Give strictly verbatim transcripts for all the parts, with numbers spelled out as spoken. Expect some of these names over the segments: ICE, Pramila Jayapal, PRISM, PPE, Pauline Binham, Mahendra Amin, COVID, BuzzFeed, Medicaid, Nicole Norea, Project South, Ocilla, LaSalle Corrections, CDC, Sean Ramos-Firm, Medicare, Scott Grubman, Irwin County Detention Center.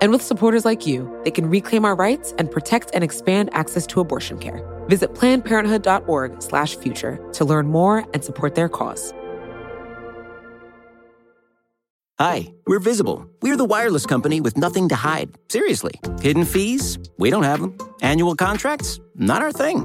And with supporters like you, they can reclaim our rights and protect and expand access to abortion care. Visit plannedparenthood.org slash future to learn more and support their cause. Hi, we're Visible. We're the wireless company with nothing to hide. Seriously. Hidden fees? We don't have them. Annual contracts? Not our thing.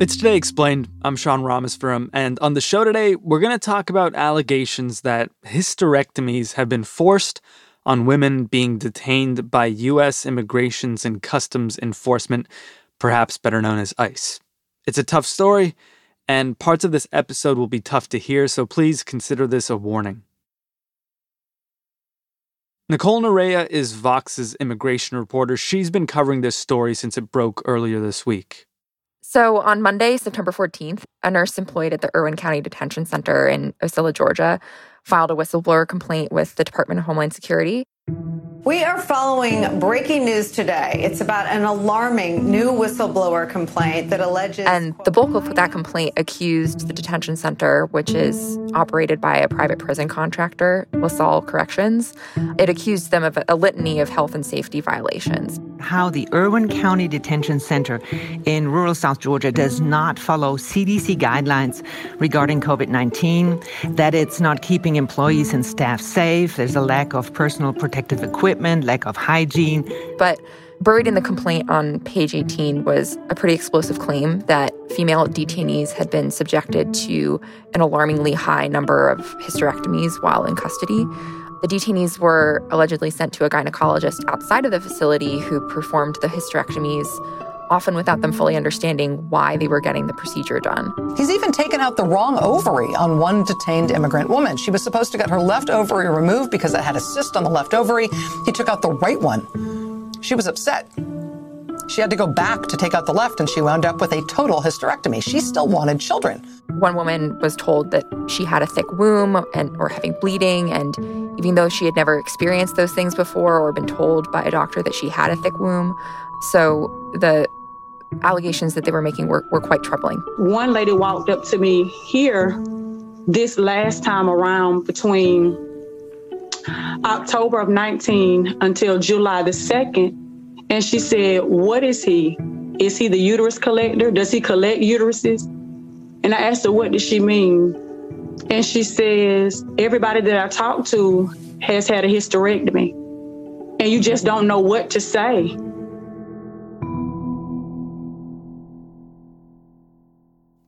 It's Today Explained. I'm Sean Ramos-Firm, and on the show today, we're going to talk about allegations that hysterectomies have been forced on women being detained by U S Immigrations and Customs Enforcement, perhaps better known as ICE. It's a tough story, and parts of this episode will be tough to hear, so please consider this a warning. Nicole Norea is Vox's immigration reporter. She's been covering this story since it broke earlier this week. So on Monday, September fourteenth, a nurse employed at the Irwin County Detention Center in Ocilla, Georgia, filed a whistleblower complaint with the Department of Homeland Security. We are following breaking news today. It's about an alarming new whistleblower complaint that alleges... And the bulk of that complaint accused the detention center, which is operated by a private prison contractor, LaSalle Corrections. It accused them of a litany of health and safety violations. How the Irwin County Detention Center in rural South Georgia does not follow C D C guidelines regarding COVID nineteen, that it's not keeping employees and staff safe, there's a lack of personal protective equipment, lack of hygiene. But buried in the complaint on page eighteen was a pretty explosive claim that female detainees had been subjected to an alarmingly high number of hysterectomies while in custody. The detainees were allegedly sent to a gynecologist outside of the facility who performed the hysterectomies, often without them fully understanding why they were getting the procedure done. He's even taken out the wrong ovary on one detained immigrant woman. She was supposed to get her left ovary removed because it had a cyst on the left ovary. He took out the right one. She was upset. She had to go back to take out the left, and she wound up with a total hysterectomy. She still wanted children. One woman was told that she had a thick womb and or having bleeding, and even though she had never experienced those things before or been told by a doctor that she had a thick womb, so the allegations that they were making were, were quite troubling. One lady walked up to me here this last time around between October of nineteen until July the second, and she said, what is he? Is he the uterus collector? Does he collect uteruses? And I asked her, what does she mean? And she says, everybody that I talked to has had a hysterectomy, and you just don't know what to say.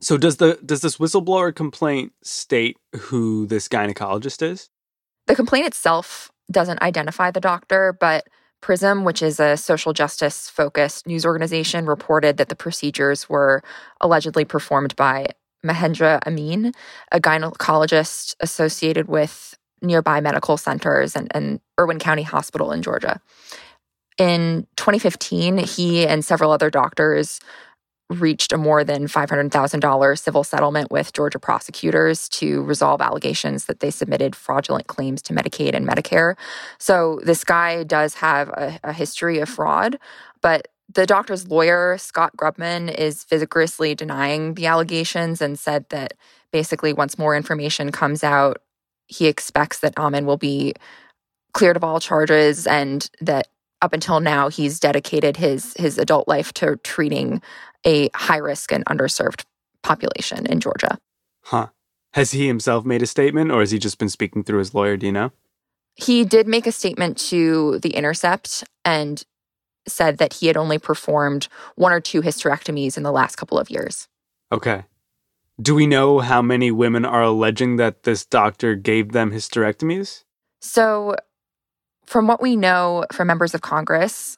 So does the does this whistleblower complaint state who this gynecologist is? The complaint itself doesn't identify the doctor, but PRISM, which is a social justice-focused news organization, reported that the procedures were allegedly performed by Mahendra Amin, a gynecologist associated with nearby medical centers and, and Irwin County Hospital in Georgia. In twenty fifteen, he and several other doctors reached a more than five hundred thousand dollars civil settlement with Georgia prosecutors to resolve allegations that they submitted fraudulent claims to Medicaid and Medicare. So this guy does have a, a history of fraud, but the doctor's lawyer, Scott Grubman, is vigorously denying the allegations and said that basically once more information comes out, he expects that Amin will be cleared of all charges and that up until now, he's dedicated his his adult life to treating a high-risk and underserved population in Georgia. Huh. Has he himself made a statement, or has he just been speaking through his lawyer? Do you know? He did make a statement to The Intercept and said that he had only performed one or two hysterectomies in the last couple of years. Okay. Do we know how many women are alleging that this doctor gave them hysterectomies? So from what we know from members of Congress,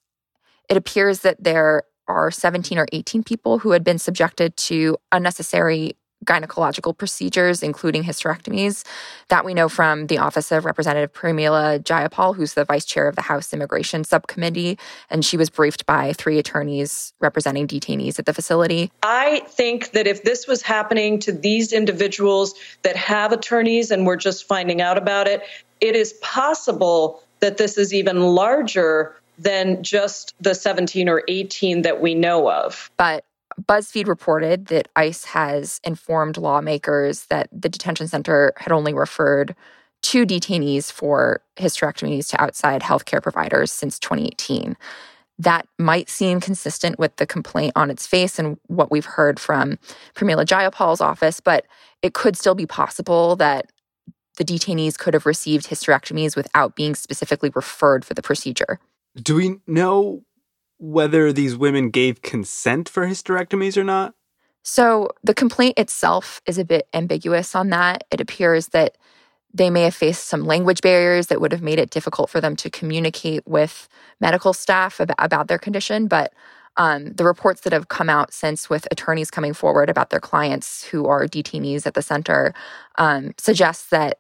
it appears that there are seventeen or eighteen people who had been subjected to unnecessary gynecological procedures, including hysterectomies. That we know from the office of Representative Pramila Jayapal, who's the vice chair of the House Immigration Subcommittee, and she was briefed by three attorneys representing detainees at the facility. I think that if this was happening to these individuals that have attorneys and we're just finding out about it, it is possible that this is even larger than just the seventeen or eighteen that we know of. But BuzzFeed reported that ICE has informed lawmakers that the detention center had only referred two detainees for hysterectomies to outside healthcare providers since twenty eighteen. That might seem consistent with the complaint on its face and what we've heard from Pramila Jayapal's office, but it could still be possible that the detainees could have received hysterectomies without being specifically referred for the procedure. Do we know whether these women gave consent for hysterectomies or not? So the complaint itself is a bit ambiguous on that. It appears that they may have faced some language barriers that would have made it difficult for them to communicate with medical staff ab- about their condition. But um, the reports that have come out since, with attorneys coming forward about their clients who are detainees at the center, um, suggest that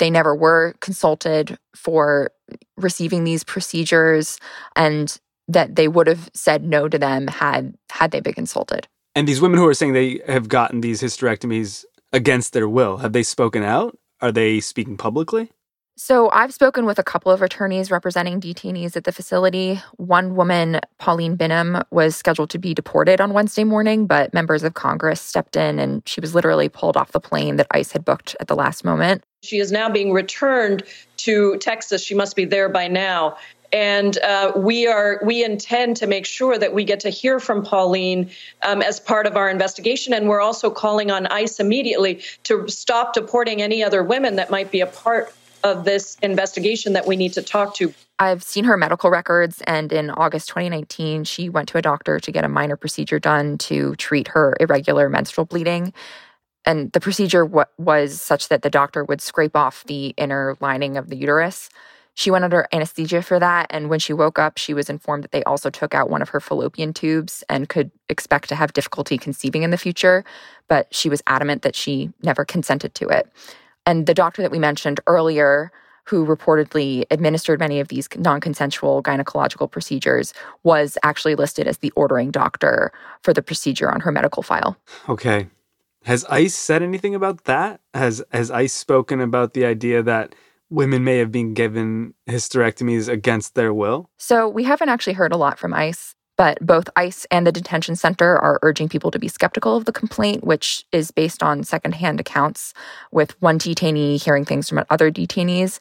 they never were consulted for receiving these procedures, and that they would have said no to them had had they been consulted. And these women who are saying they have gotten these hysterectomies against their will, have they spoken out? Are they speaking publicly? So I've spoken with a couple of attorneys representing detainees at the facility. One woman, Pauline Binham, was scheduled to be deported on Wednesday morning, but members of Congress stepped in and she was literally pulled off the plane that ICE had booked at the last moment. She is now being returned to Texas. She must be there by now. And uh, we are we intend to make sure that we get to hear from Pauline um, as part of our investigation. And we're also calling on ICE immediately to stop deporting any other women that might be a part of this investigation that we need to talk to. I've seen her medical records, and in August twenty nineteen, she went to a doctor to get a minor procedure done to treat her irregular menstrual bleeding. And the procedure w- was such that the doctor would scrape off the inner lining of the uterus. She went under anesthesia for that, and when she woke up, she was informed that they also took out one of her fallopian tubes and could expect to have difficulty conceiving in the future, but she was adamant that she never consented to it. And the doctor that we mentioned earlier, who reportedly administered many of these non-consensual gynecological procedures, was actually listed as the ordering doctor for the procedure on her medical file. Okay. Has ICE said anything about that? Has, has ICE spoken about the idea that women may have been given hysterectomies against their will? So we haven't actually heard a lot from ICE, but both ICE and the detention center are urging people to be skeptical of the complaint, which is based on secondhand accounts, with one detainee hearing things from other detainees.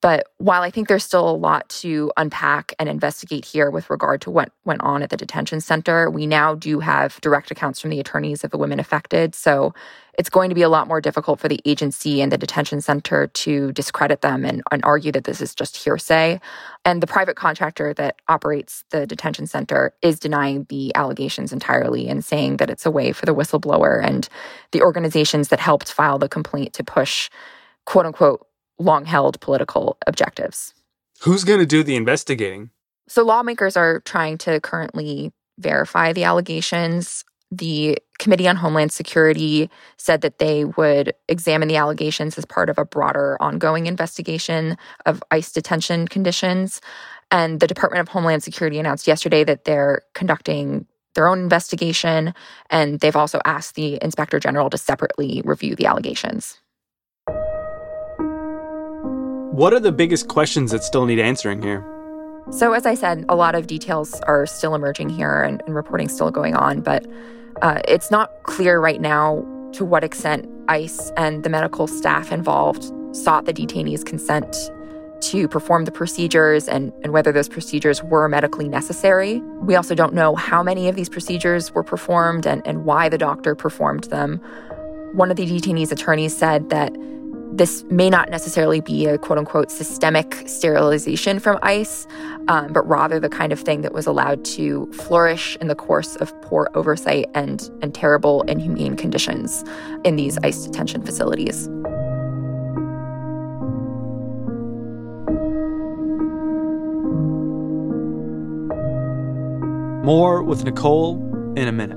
But while I think there's still a lot to unpack and investigate here with regard to what went on at the detention center, we now do have direct accounts from the attorneys of the women affected, so it's going to be a lot more difficult for the agency and the detention center to discredit them and, and argue that this is just hearsay. And the private contractor that operates the detention center is denying the allegations entirely and saying that it's a way for the whistleblower and the organizations that helped file the complaint to push, quote-unquote, long-held political objectives. Who's going to do the investigating? So lawmakers are trying to currently verify the allegations. The Committee on Homeland Security said that they would examine the allegations as part of a broader ongoing investigation of ICE detention conditions. And the Department of Homeland Security announced yesterday that they're conducting their own investigation, and they've also asked the Inspector General to separately review the allegations. What are the biggest questions that still need answering here? So as I said, a lot of details are still emerging here and, and reporting's still going on, but Uh, it's not clear right now to what extent ICE and the medical staff involved sought the detainees' consent to perform the procedures and, and whether those procedures were medically necessary. We also don't know how many of these procedures were performed and, and why the doctor performed them. One of the detainees' attorneys said that this may not necessarily be a quote-unquote systemic sterilization from ICE, um, but rather the kind of thing that was allowed to flourish in the course of poor oversight and, and terrible inhumane conditions in these ICE detention facilities. More with Nicole in a minute.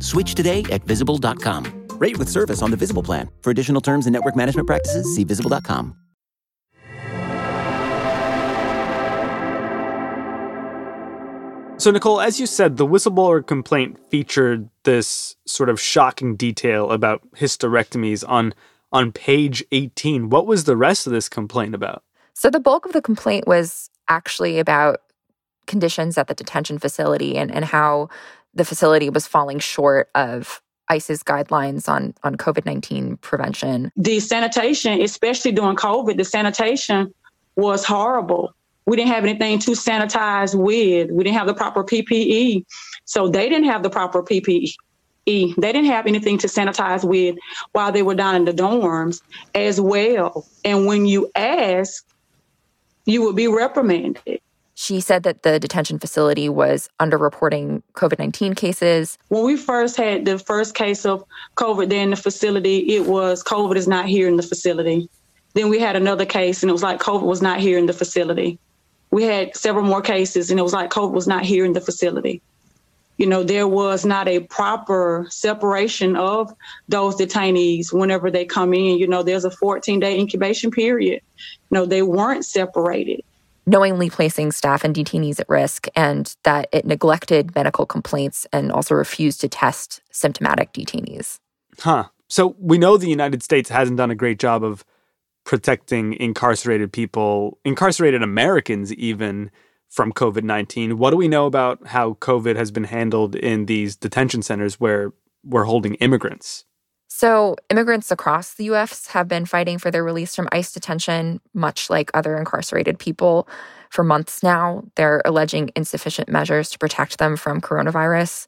Switch today at Visible dot com. Rate with service on the Visible plan. For additional terms and network management practices, see Visible dot com. So, Nicole, as you said, the whistleblower complaint featured this sort of shocking detail about hysterectomies on, on page eighteen. What was the rest of this complaint about? So the bulk of the complaint was actually about conditions at the detention facility and, and how the facility was falling short of ICE's guidelines on, on COVID nineteen prevention. The sanitation, especially during COVID, the sanitation was horrible. We didn't have anything to sanitize with. We didn't have the proper P P E. So they didn't have the proper P P E. They didn't have anything to sanitize with while they were down in the dorms as well. And when you ask, you would be reprimanded. She said that the detention facility was underreporting COVID nineteen cases. When we first had the first case of COVID there in the facility, it was COVID is not here in the facility. Then we had another case and it was like COVID was not here in the facility. We had several more cases, and it was like COVID was not here in the facility. You know, there was not a proper separation of those detainees whenever they come in. You know, there's a fourteen-day incubation period. You know, they weren't separated. Knowingly placing staff and detainees at risk, and that it neglected medical complaints and also refused to test symptomatic detainees. Huh. So we know the United States hasn't done a great job of protecting incarcerated people, incarcerated Americans even, from COVID nineteen. What do we know about how COVID has been handled in these detention centers where we're holding immigrants? So immigrants across the U S have been fighting for their release from ICE detention, much like other incarcerated people. For months now, they're alleging insufficient measures to protect them from coronavirus.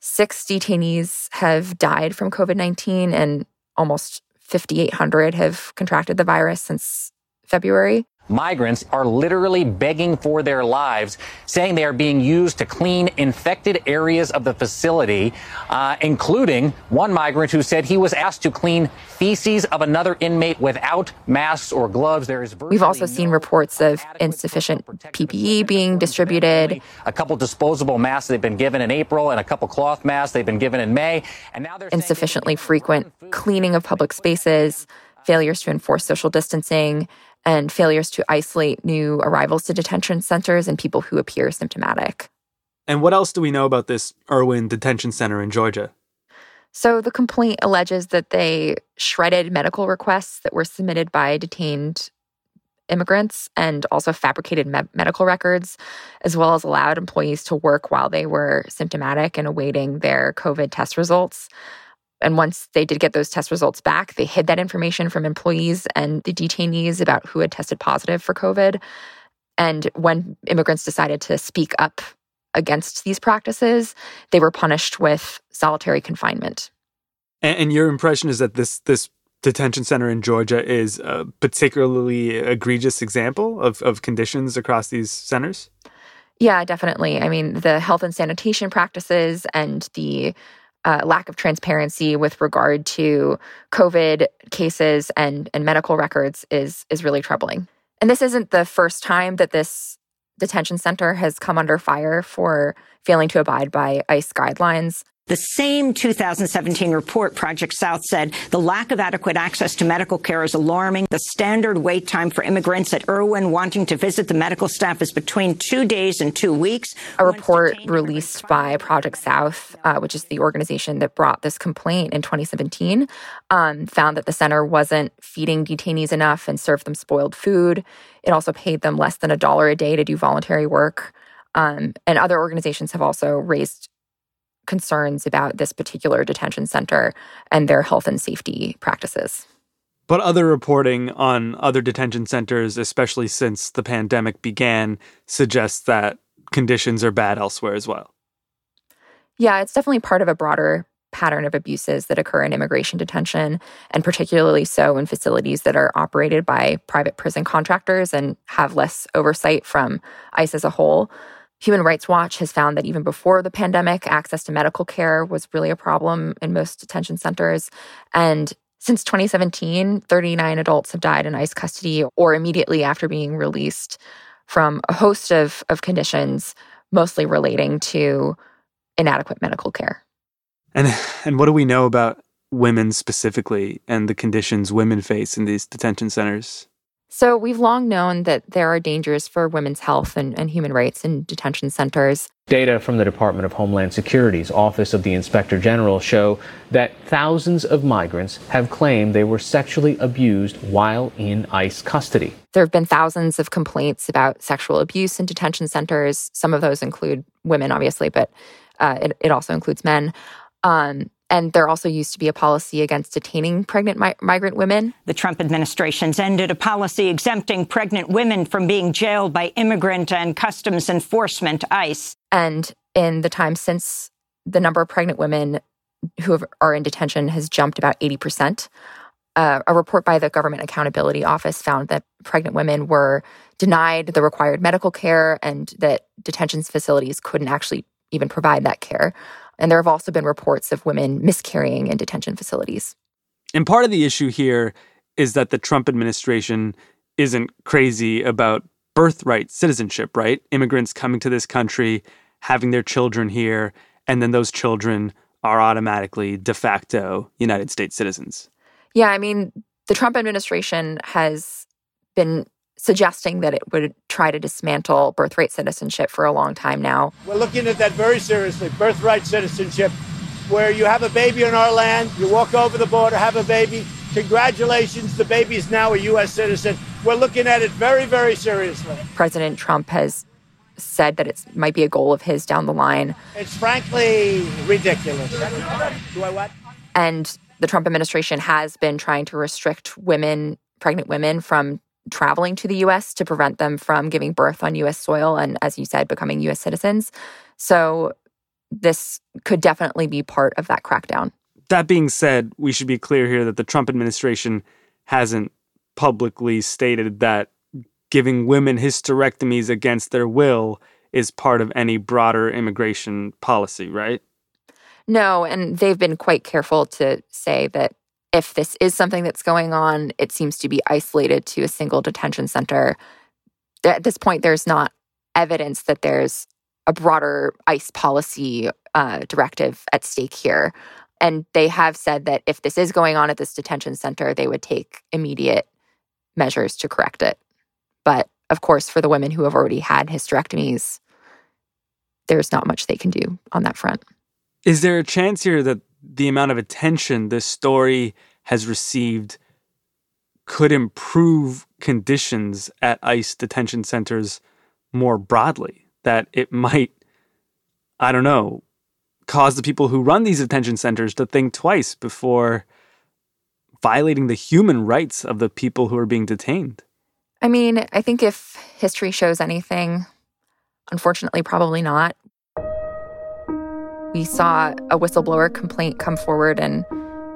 Six detainees have died from COVID nineteen, and almost fifty-eight hundred have contracted the virus since February. Migrants are literally begging for their lives, saying they are being used to clean infected areas of the facility, uh, including one migrant who said he was asked to clean feces of another inmate without masks or gloves. There is We've also seen no reports of insufficient P P E being distributed. A couple disposable masks they've been given in April and a couple cloth masks they've been given in May. And now they're insufficiently frequent cleaning of public spaces, failures to enforce social distancing, and failures to isolate new arrivals to detention centers and people who appear symptomatic. And what else do we know about this Irwin Detention Center in Georgia? So the complaint alleges that they shredded medical requests that were submitted by detained immigrants and also fabricated me- medical records, as well as allowed employees to work while they were symptomatic and awaiting their COVID test results. And once they did get those test results back, they hid that information from employees and the detainees about who had tested positive for COVID. And when immigrants decided to speak up against these practices, they were punished with solitary confinement. And your impression is that this this detention center in Georgia is a particularly egregious example of, of conditions across these centers? Yeah, definitely. I mean, the health and sanitation practices and the uh, lack of transparency with regard to COVID cases and, and medical records is is really troubling. And this isn't the first time that this detention center has come under fire for failing to abide by ICE guidelines. The same two thousand seventeen report, Project South, said the lack of adequate access to medical care is alarming. The standard wait time for immigrants at Irwin wanting to visit the medical staff is between two days and two weeks. A report released by Project South, uh, which is the organization that brought this complaint in twenty seventeen, um, found that the center wasn't feeding detainees enough and served them spoiled food. It also paid them less than a dollar a day to do voluntary work. Um, and other organizations have also raised concerns about this particular detention center and their health and safety practices. But other reporting on other detention centers, especially since the pandemic began, suggests that conditions are bad elsewhere as well. Yeah, it's definitely part of a broader pattern of abuses that occur in immigration detention, and particularly so in facilities that are operated by private prison contractors and have less oversight from ICE as a whole. Human Rights Watch has found that even before the pandemic, access to medical care was really a problem in most detention centers. And since twenty seventeen, thirty-nine adults have died in ICE custody or immediately after being released from a host of, of conditions, mostly relating to inadequate medical care. And and what do we know about women specifically and the conditions women face in these detention centers? So we've long known that there are dangers for women's health and, and human rights in detention centers. Data from the Department of Homeland Security's Office of the Inspector General show that thousands of migrants have claimed they were sexually abused while in ICE custody. There have been thousands of complaints about sexual abuse in detention centers. Some of those include women, obviously, but uh, it, it also includes men. Um, And there also used to be a policy against detaining pregnant mi- migrant women. The Trump administration's ended a policy exempting pregnant women from being jailed by Immigrant and Customs Enforcement, ICE. And in the time since, the number of pregnant women who have, are in detention has jumped about eighty percent. Uh, a report by the Government Accountability Office found that pregnant women were denied the required medical care and that detention facilities couldn't actually even provide that care. And there have also been reports of women miscarrying in detention facilities. And part of the issue here is that the Trump administration isn't crazy about birthright citizenship, right? Immigrants coming to this country, having their children here, and then those children are automatically de facto United States citizens. Yeah, I mean, the Trump administration has been suggesting that it would try to dismantle birthright citizenship for a long time now. We're looking at that very seriously, birthright citizenship, where you have a baby on our land, you walk over the border, have a baby, congratulations, the baby is now a U S citizen. We're looking at it very, very seriously. President Trump has said that it might be a goal of his down the line. It's frankly ridiculous. Do I what? And the Trump administration has been trying to restrict women, pregnant women, from traveling to the U S to prevent them from giving birth on U S soil and, as you said, becoming U S citizens. So this could definitely be part of that crackdown. That being said, we should be clear here that the Trump administration hasn't publicly stated that giving women hysterectomies against their will is part of any broader immigration policy, right? No, and they've been quite careful to say that if this is something that's going on, it seems to be isolated to a single detention center. At this point, there's not evidence that there's a broader ICE policy uh, directive at stake here. And they have said that if this is going on at this detention center, they would take immediate measures to correct it. But of course, for the women who have already had hysterectomies, there's not much they can do on that front. Is there a chance here that the amount of attention this story has received could improve conditions at ICE detention centers more broadly? That it might, I don't know, cause the people who run these detention centers to think twice before violating the human rights of the people who are being detained? I mean, I think if history shows anything, unfortunately, probably not. We saw a whistleblower complaint come forward in,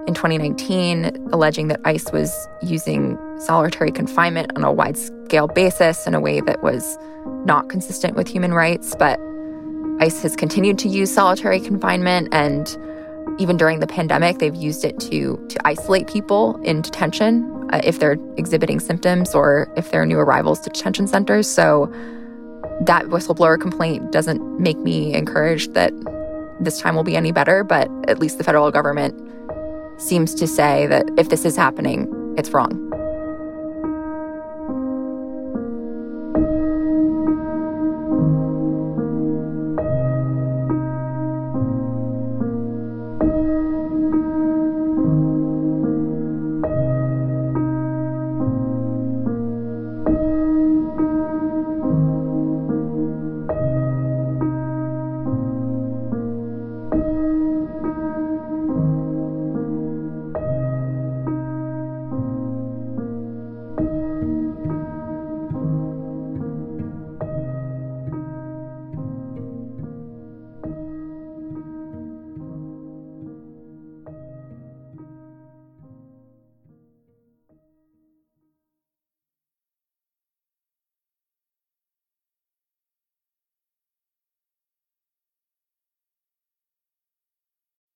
in twenty nineteen alleging that ICE was using solitary confinement on a wide-scale basis in a way that was not consistent with human rights. But ICE has continued to use solitary confinement, and even during the pandemic, they've used it to, to isolate people in detention uh, if they're exhibiting symptoms or if they're new arrivals to detention centers. So that whistleblower complaint doesn't make me encouraged that this time will be any better, but at least the federal government seems to say that if this is happening, it's wrong.